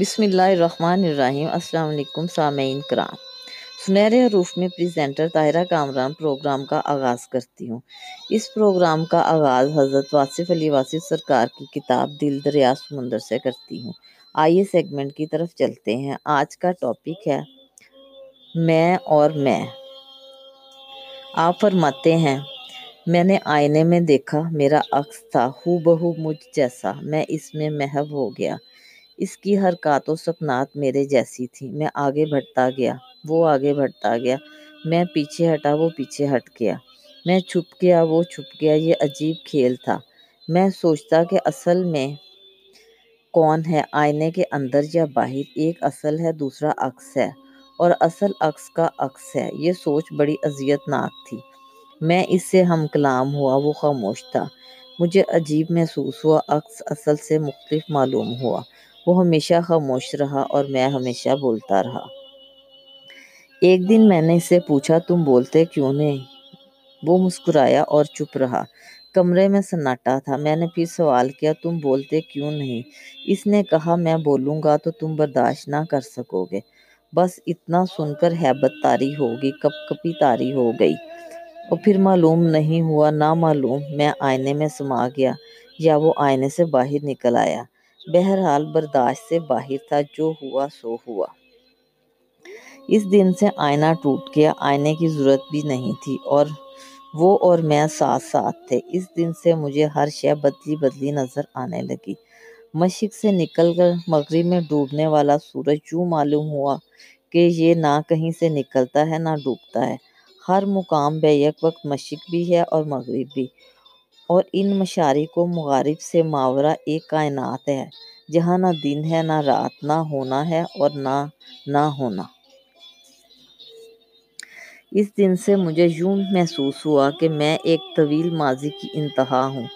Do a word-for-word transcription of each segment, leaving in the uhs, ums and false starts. بسم اللہ الرحمن الرحیم۔ السلام علیکم سامعین کرام، سنہرے حروف میں پریزنٹر طاہرہ کامران پروگرام کا آغاز کرتی ہوں۔ اس پروگرام کا آغاز حضرت واصف علی واصف سرکار کی کتاب دل دریا سمندر سے کرتی ہوں۔ آئیے سیگمنٹ کی طرف چلتے ہیں۔ آج کا ٹاپک ہے میں اور میں۔ آپ فرماتے ہیں، میں نے آئینے میں دیکھا، میرا عکس تھا ہو بہو مجھ جیسا، میں اس میں محو ہو گیا، اس کی حرکات و سکنات میرے جیسی تھی، میں آگے بڑھتا گیا، وہ آگے بڑھتا گیا، میں پیچھے ہٹا، وہ پیچھے ہٹ گیا، میں چھپ گیا، وہ چھپ گیا، یہ عجیب کھیل تھا۔ میں سوچتا کہ اصل میں کون ہے، آئینے کے اندر یا باہر؟ ایک اصل ہے، دوسرا عکس ہے، اور اصل عکس کا عکس ہے۔ یہ سوچ بڑی اذیت ناک تھی۔ میں اس سے ہم کلام ہوا، وہ خاموش تھا، مجھے عجیب محسوس ہوا۔ عکس اصل سے مختلف معلوم ہوا، وہ ہمیشہ خاموش رہا اور میں ہمیشہ بولتا رہا۔ ایک دن میں نے اس سے پوچھا، تم بولتے کیوں نہیں؟ وہ مسکرایا اور چپ رہا۔ کمرے میں سناٹا تھا۔ میں نے پھر سوال کیا، تم بولتے کیوں نہیں؟ اس نے کہا، میں بولوں گا تو تم برداشت نہ کر سکو گے۔ بس اتنا سن کر ہیبت طاری ہوگی، کپ کپی طاری ہو گئی، اور پھر معلوم نہیں ہوا نہ معلوم میں آئینے میں سما گیا یا وہ آئینے سے باہر نکل آیا۔ بہرحال برداشت سے باہر تھا، جو ہوا سو ہوا۔ اس دن سے آئینہ ٹوٹ گیا، آئینے کی ضرورت بھی نہیں تھی، اور وہ اور میں ساتھ ساتھ تھے۔ اس دن سے مجھے ہر شے بدلی بدلی نظر آنے لگی۔ مشرق سے نکل کر مغرب میں ڈوبنے والا سورج یوں معلوم ہوا کہ یہ نہ کہیں سے نکلتا ہے نہ ڈوبتا ہے۔ ہر مقام بیک وقت مشرق بھی ہے اور مغرب بھی، اور ان مشارق و مغارب سے ماورا ایک کائنات ہے، جہاں نہ دن ہے نہ رات، نہ ہونا ہے اور نہ نہ ہونا۔ اس دن سے مجھے یوں محسوس ہوا کہ میں ایک طویل ماضی کی انتہا ہوں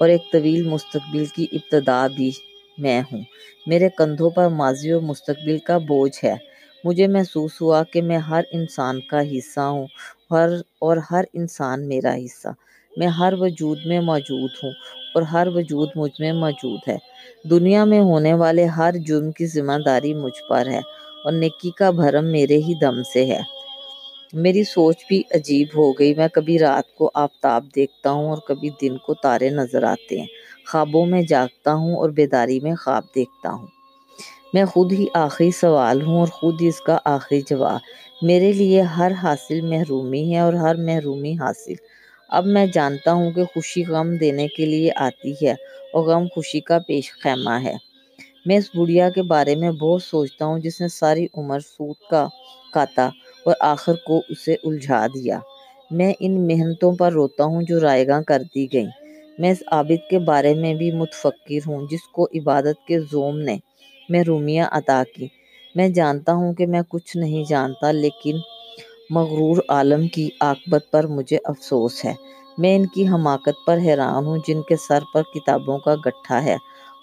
اور ایک طویل مستقبل کی ابتدا بھی میں ہوں۔ میرے کندھوں پر ماضی اور مستقبل کا بوجھ ہے۔ مجھے محسوس ہوا کہ میں ہر انسان کا حصہ ہوں، ہر اور ہر انسان میرا حصہ۔ میں ہر وجود میں موجود ہوں اور ہر وجود مجھ میں موجود ہے۔ دنیا میں ہونے والے ہر جرم کی ذمہ داری مجھ پر ہے، اور نیکی کا بھرم میرے ہی دم سے ہے۔ میری سوچ بھی عجیب ہو گئی۔ میں کبھی رات کو آفتاب دیکھتا ہوں اور کبھی دن کو تارے نظر آتے ہیں۔ خوابوں میں جاگتا ہوں اور بیداری میں خواب دیکھتا ہوں۔ میں خود ہی آخری سوال ہوں اور خود ہی اس کا آخری جواب۔ میرے لیے ہر حاصل محرومی ہے اور ہر محرومی حاصل۔ اب میں جانتا ہوں کہ خوشی غم دینے کے لیے آتی ہے اور غم خوشی کا پیش خیمہ ہے۔ میں اس بڑھیا کے بارے میں بہت سوچتا ہوں، جس نے ساری عمر سود کا کاتا اور آخر کو اسے الجھا دیا۔ میں ان محنتوں پر روتا ہوں جو رائیگاں کر دی گئیں۔ میں اس عابد کے بارے میں بھی متفکر ہوں، جس کو عبادت کے زوم نے محرومیاں عطا کی۔ میں جانتا ہوں کہ میں کچھ نہیں جانتا، لیکن مغرور عالم کی عاقبت پر مجھے افسوس ہے۔ میں ان کی حماقت پر حیران ہوں، جن کے سر پر کتابوں کا گٹھا ہے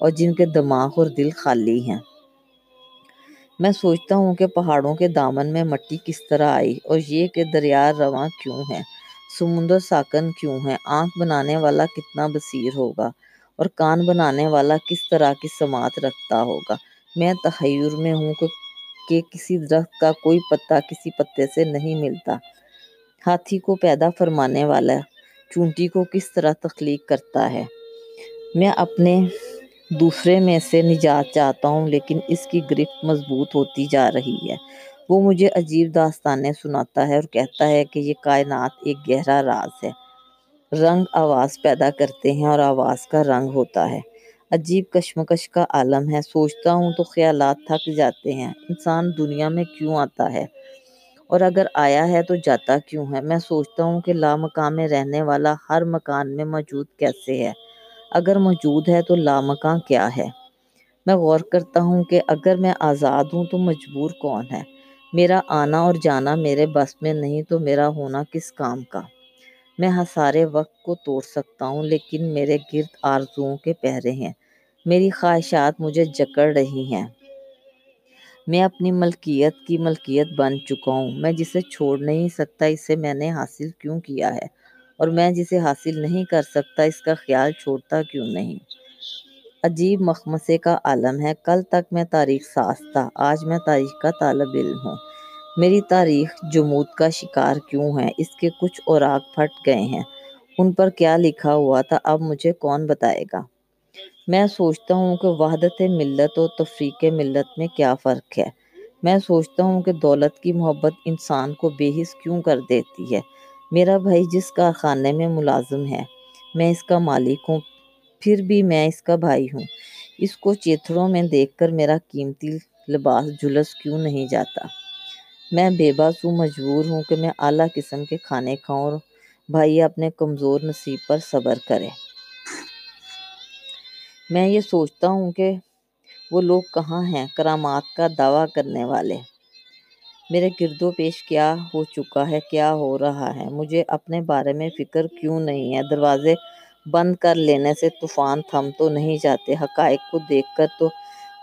اور جن کے دماغ اور دل خالی ہیں۔ میں سوچتا ہوں کہ پہاڑوں کے دامن میں مٹی کس طرح آئی، اور یہ کہ دریا رواں کیوں ہے، سمندر ساکن کیوں ہے، آنکھ بنانے والا کتنا بصیر ہوگا اور کان بنانے والا کس طرح کی سماعت رکھتا ہوگا۔ میں تحیر میں ہوں کہ کہ کسی درخت کا کوئی پتا کسی پتے سے نہیں ملتا۔ ہاتھی کو پیدا فرمانے والا چونٹی کو کس طرح تخلیق کرتا ہے۔ میں اپنے دوسرے میں سے نجات چاہتا ہوں، لیکن اس کی گرفت مضبوط ہوتی جا رہی ہے۔ وہ مجھے عجیب داستانیں سناتا ہے اور کہتا ہے کہ یہ کائنات ایک گہرا راز ہے۔ رنگ آواز پیدا کرتے ہیں اور آواز کا رنگ ہوتا ہے۔ عجیب کشمکش کا عالم ہے۔ سوچتا ہوں تو خیالات تھک جاتے ہیں۔ انسان دنیا میں کیوں آتا ہے، اور اگر آیا ہے تو جاتا کیوں ہے؟ میں سوچتا ہوں کہ لامکان میں رہنے والا ہر مکان میں موجود کیسے ہے، اگر موجود ہے تو لامکان کیا ہے؟ میں غور کرتا ہوں کہ اگر میں آزاد ہوں تو مجبور کون ہے؟ میرا آنا اور جانا میرے بس میں نہیں، تو میرا ہونا کس کام کا؟ میں ہسارے وقت کو توڑ سکتا ہوں، لیکن میرے گرد آرزوؤں کے پہرے ہیں۔ میری خواہشات مجھے جکڑ رہی ہیں۔ میں اپنی ملکیت کی ملکیت بن چکا ہوں۔ میں جسے چھوڑ نہیں سکتا، اسے میں نے حاصل کیوں کیا ہے، اور میں جسے حاصل نہیں کر سکتا، اس کا خیال چھوڑتا کیوں نہیں؟ عجیب مخمسے کا عالم ہے۔ کل تک میں تاریخ ساز تھا، آج میں تاریخ کا طالب علم ہوں۔ میری تاریخ جمود کا شکار کیوں ہے؟ اس کے کچھ اوراق پھٹ گئے ہیں، ان پر کیا لکھا ہوا تھا اب مجھے کون بتائے گا؟ میں سوچتا ہوں کہ وحدت ملت اور تفریق ملت میں کیا فرق ہے۔ میں سوچتا ہوں کہ دولت کی محبت انسان کو بے حس کیوں کر دیتی ہے۔ میرا بھائی جس کارخانے میں ملازم ہے، میں اس کا مالک ہوں، پھر بھی میں اس کا بھائی ہوں۔ اس کو چیتھڑوں میں دیکھ کر میرا قیمتی لباس جھلس کیوں نہیں جاتا؟ میں بے بس ہوں، مجبور ہوں کہ میں اعلیٰ قسم کے کھانے کھاؤں اور بھائی اپنے کمزور نصیب پر صبر کرے۔ میں یہ سوچتا ہوں کہ وہ لوگ کہاں ہیں کرامات کا دعویٰ کرنے والے؟ میرے گرد و پیش کیا ہو چکا ہے، کیا ہو رہا ہے؟ مجھے اپنے بارے میں فکر کیوں نہیں ہے؟ دروازے بند کر لینے سے طوفان تھم تو نہیں جاتے، حقائق کو دیکھ کر تو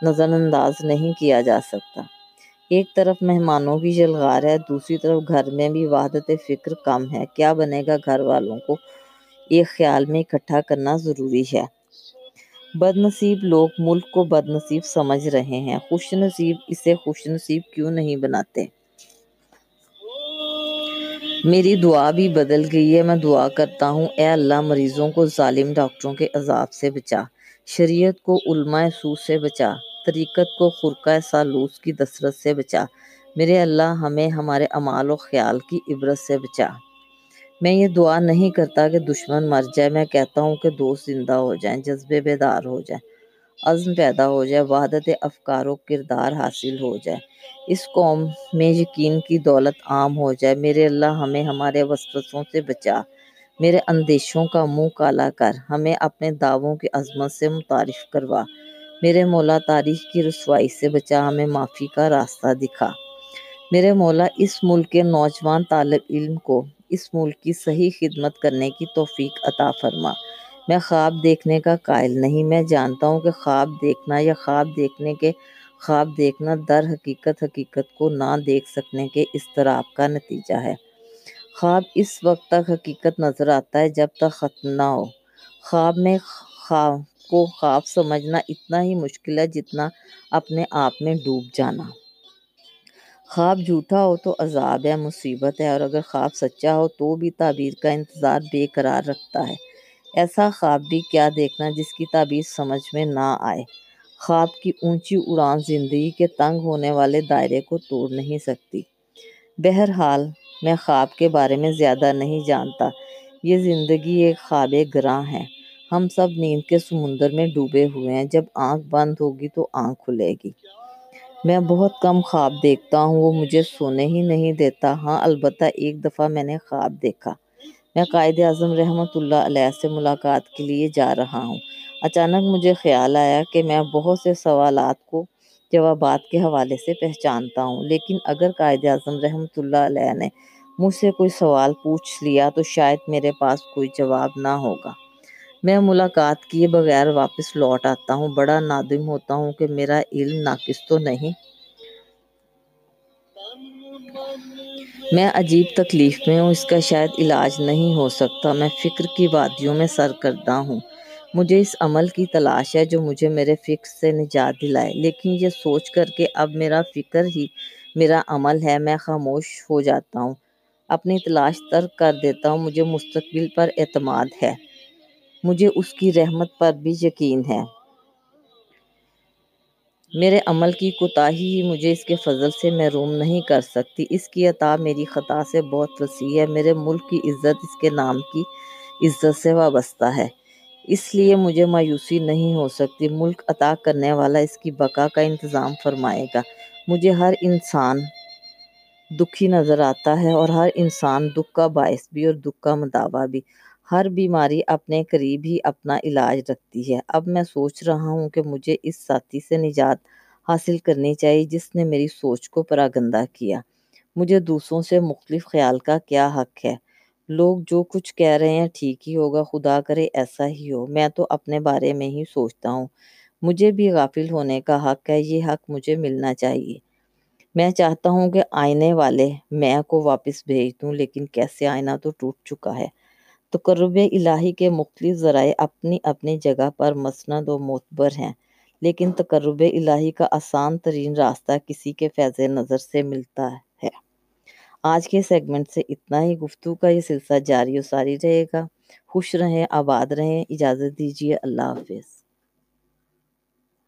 نظر انداز نہیں کیا جا سکتا۔ ایک طرف مہمانوں کی جلغار ہے، دوسری طرف گھر میں بھی وحدت فکر کم ہے۔ کیا بنے گا؟ گھر والوں کو ایک خیال میں اکٹھا کرنا ضروری ہے۔ بد نصیب لوگ ملک کو بد نصیب سمجھ رہے ہیں، خوش نصیب اسے خوش نصیب کیوں نہیں بناتے؟ میری دعا بھی بدل گئی ہے۔ میں دعا کرتا ہوں، اے اللہ مریضوں کو ظالم ڈاکٹروں کے عذاب سے بچا، شریعت کو علماء سو سے بچا، طریقت کو خرقہ سالوس کی دسرت سے بچا۔ میرے اللہ ہمیں ہمارے اعمال و خیال کی عبرت سے بچا۔ میں یہ دعا نہیں کرتا کہ دشمن مر جائے، میں کہتا ہوں کہ دوست زندہ ہو جائیں، جذبے بیدار ہو جائیں، عزم پیدا ہو جائے، وحدت افکار و کردار حاصل ہو جائے، اس قوم میں یقین کی دولت عام ہو جائے۔ میرے اللہ ہمیں ہمارے وسوسوں سے بچا، میرے اندیشوں کا منہ کالا کر، ہمیں اپنے دعووں کی عظمت سے متعارف کروا۔ میرے مولا تاریخ کی رسوائی سے بچا، ہمیں معافی کا راستہ دکھا۔ میرے مولا اس ملک کے نوجوان طالب علم کو اس ملک کی صحیح خدمت کرنے کی توفیق عطا فرما۔ میں خواب دیکھنے کا قائل نہیں، میں جانتا ہوں کہ خواب دیکھنا یا خواب دیکھنے کے خواب دیکھنا در حقیقت حقیقت کو نہ دیکھ سکنے کے اضطراب کا نتیجہ ہے۔ خواب اس وقت تک حقیقت نظر آتا ہے جب تک ختم نہ ہو۔ خواب میں خواب کو خواب سمجھنا اتنا ہی مشکل ہے جتنا اپنے آپ میں ڈوب جانا۔ خواب جھوٹا ہو تو عذاب ہے، مصیبت ہے، اور اگر خواب سچا ہو تو بھی تعبیر کا انتظار بے قرار رکھتا ہے۔ ایسا خواب بھی کیا دیکھنا جس کی تعبیر سمجھ میں نہ آئے۔ خواب کی اونچی اڑان زندگی کے تنگ ہونے والے دائرے کو توڑ نہیں سکتی۔ بہرحال میں خواب کے بارے میں زیادہ نہیں جانتا، یہ زندگی ایک خواب گراں ہے۔ ہم سب نیند کے سمندر میں ڈوبے ہوئے ہیں، جب آنکھ بند ہوگی تو آنکھ کھلے گی۔ میں بہت کم خواب دیکھتا ہوں، وہ مجھے سونے ہی نہیں دیتا۔ ہاں البتہ ایک دفعہ میں نے خواب دیکھا، میں قائد اعظم رحمت اللہ علیہ سے ملاقات کے لیے جا رہا ہوں۔ اچانک مجھے خیال آیا کہ میں بہت سے سوالات کو جوابات کے حوالے سے پہچانتا ہوں، لیکن اگر قائد اعظم رحمت اللہ علیہ نے مجھ سے کوئی سوال پوچھ لیا تو شاید میرے پاس کوئی جواب نہ ہوگا۔ میں ملاقات کیے بغیر واپس لوٹ آتا ہوں، بڑا نادم ہوتا ہوں کہ میرا علم ناقص تو نہیں۔ میں عجیب تکلیف میں ہوں، اس کا شاید علاج نہیں ہو سکتا۔ میں فکر کی وادیوں میں سرگرداں ہوں، مجھے اس عمل کی تلاش ہے جو مجھے میرے فکر سے نجات دلائے، لیکن یہ سوچ کر کہ اب میرا فکر ہی میرا عمل ہے میں خاموش ہو جاتا ہوں، اپنی تلاش ترک کر دیتا ہوں۔ مجھے مستقبل پر اعتماد ہے، مجھے اس کی رحمت پر بھی یقین ہے۔ میرے عمل کی کوتاہی ہی مجھے اس کے فضل سے محروم نہیں کر سکتی، اس کی عطا میری خطا سے بہت وسیع ہے۔ میرے ملک کی عزت اس کے نام کی عزت سے وابستہ ہے، اس لیے مجھے مایوسی نہیں ہو سکتی۔ ملک عطا کرنے والا اس کی بقا کا انتظام فرمائے گا۔ مجھے ہر انسان دکھی نظر آتا ہے، اور ہر انسان دکھ کا باعث بھی اور دکھ کا مداوع بھی۔ ہر بیماری اپنے قریب ہی اپنا علاج رکھتی ہے۔ اب میں سوچ رہا ہوں کہ مجھے اس ساتھی سے نجات حاصل کرنی چاہیے جس نے میری سوچ کو پراگندہ کیا۔ مجھے دوسروں سے مختلف خیال کا کیا حق ہے؟ لوگ جو کچھ کہہ رہے ہیں ٹھیک ہی ہوگا، خدا کرے ایسا ہی ہو۔ میں تو اپنے بارے میں ہی سوچتا ہوں، مجھے بھی غافل ہونے کا حق ہے، یہ حق مجھے ملنا چاہیے۔ میں چاہتا ہوں کہ آئینے والے میں کو واپس بھیج دوں، لیکن کیسے؟ آئینہ تو ٹوٹ چکا ہے۔ تقرب الہی کے مختلف ذرائع اپنی اپنی جگہ پر مسند و معتبر ہیں، لیکن تقرب الہی کا آسان ترین راستہ کسی کے فیض نظر سے ملتا ہے۔ آج کے سیگمنٹ سے اتنا ہی، گفتگو کا یہ سلسلہ جاری و ساری رہے گا۔ خوش رہیں، آباد رہیں، اجازت دیجیے، اللہ حافظ۔